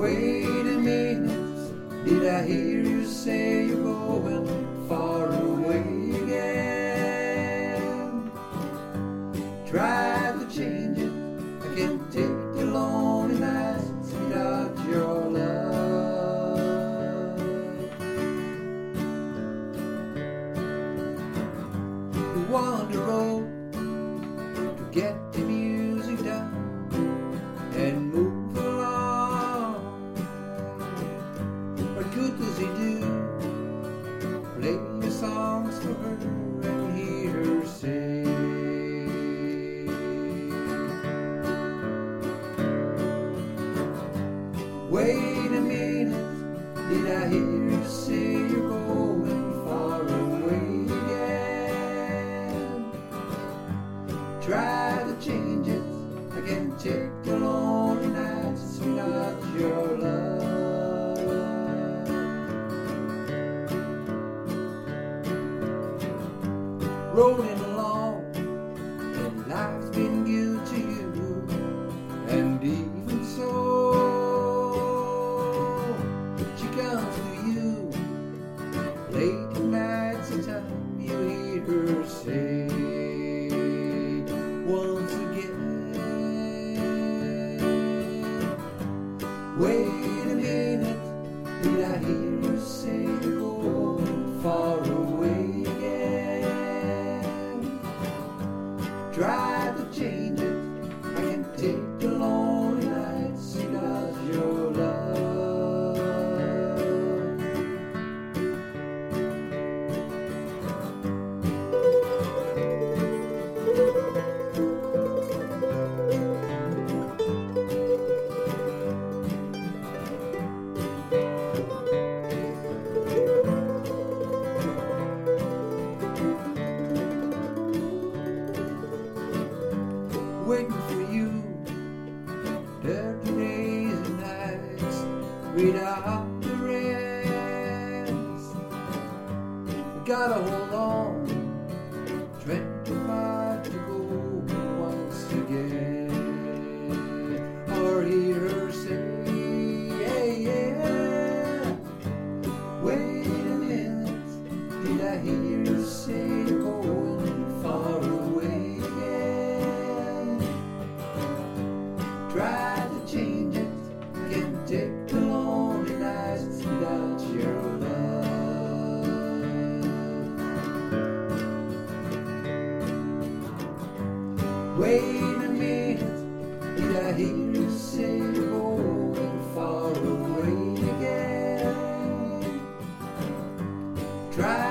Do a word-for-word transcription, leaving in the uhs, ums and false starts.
Wait a minute, did I hear you say you're going far away again? Try to change it, I can't take the lonely nights without your love. You wander the road to get the music down and move. Wait a minute, did I hear you say you're going far away again? Try to change it, I can't take the lonely nights without your love. Rolling along, and life's been good to you, and even so. Late nights and time you hear her say once again. Wait a minute, did I hear you say you're going far away again? Try to change it, I can take the lonely nights without your love. Waiting for you, dirty days and nights without the rest. Gotta hold on, twenty-five to go once again. Or hear her say, yeah, yeah. Wait a minute, did I hear you say you're going far away? Try to change it, can't take the lonely nights without your love. Wait a minute, did I hear you say you're going far away again? Try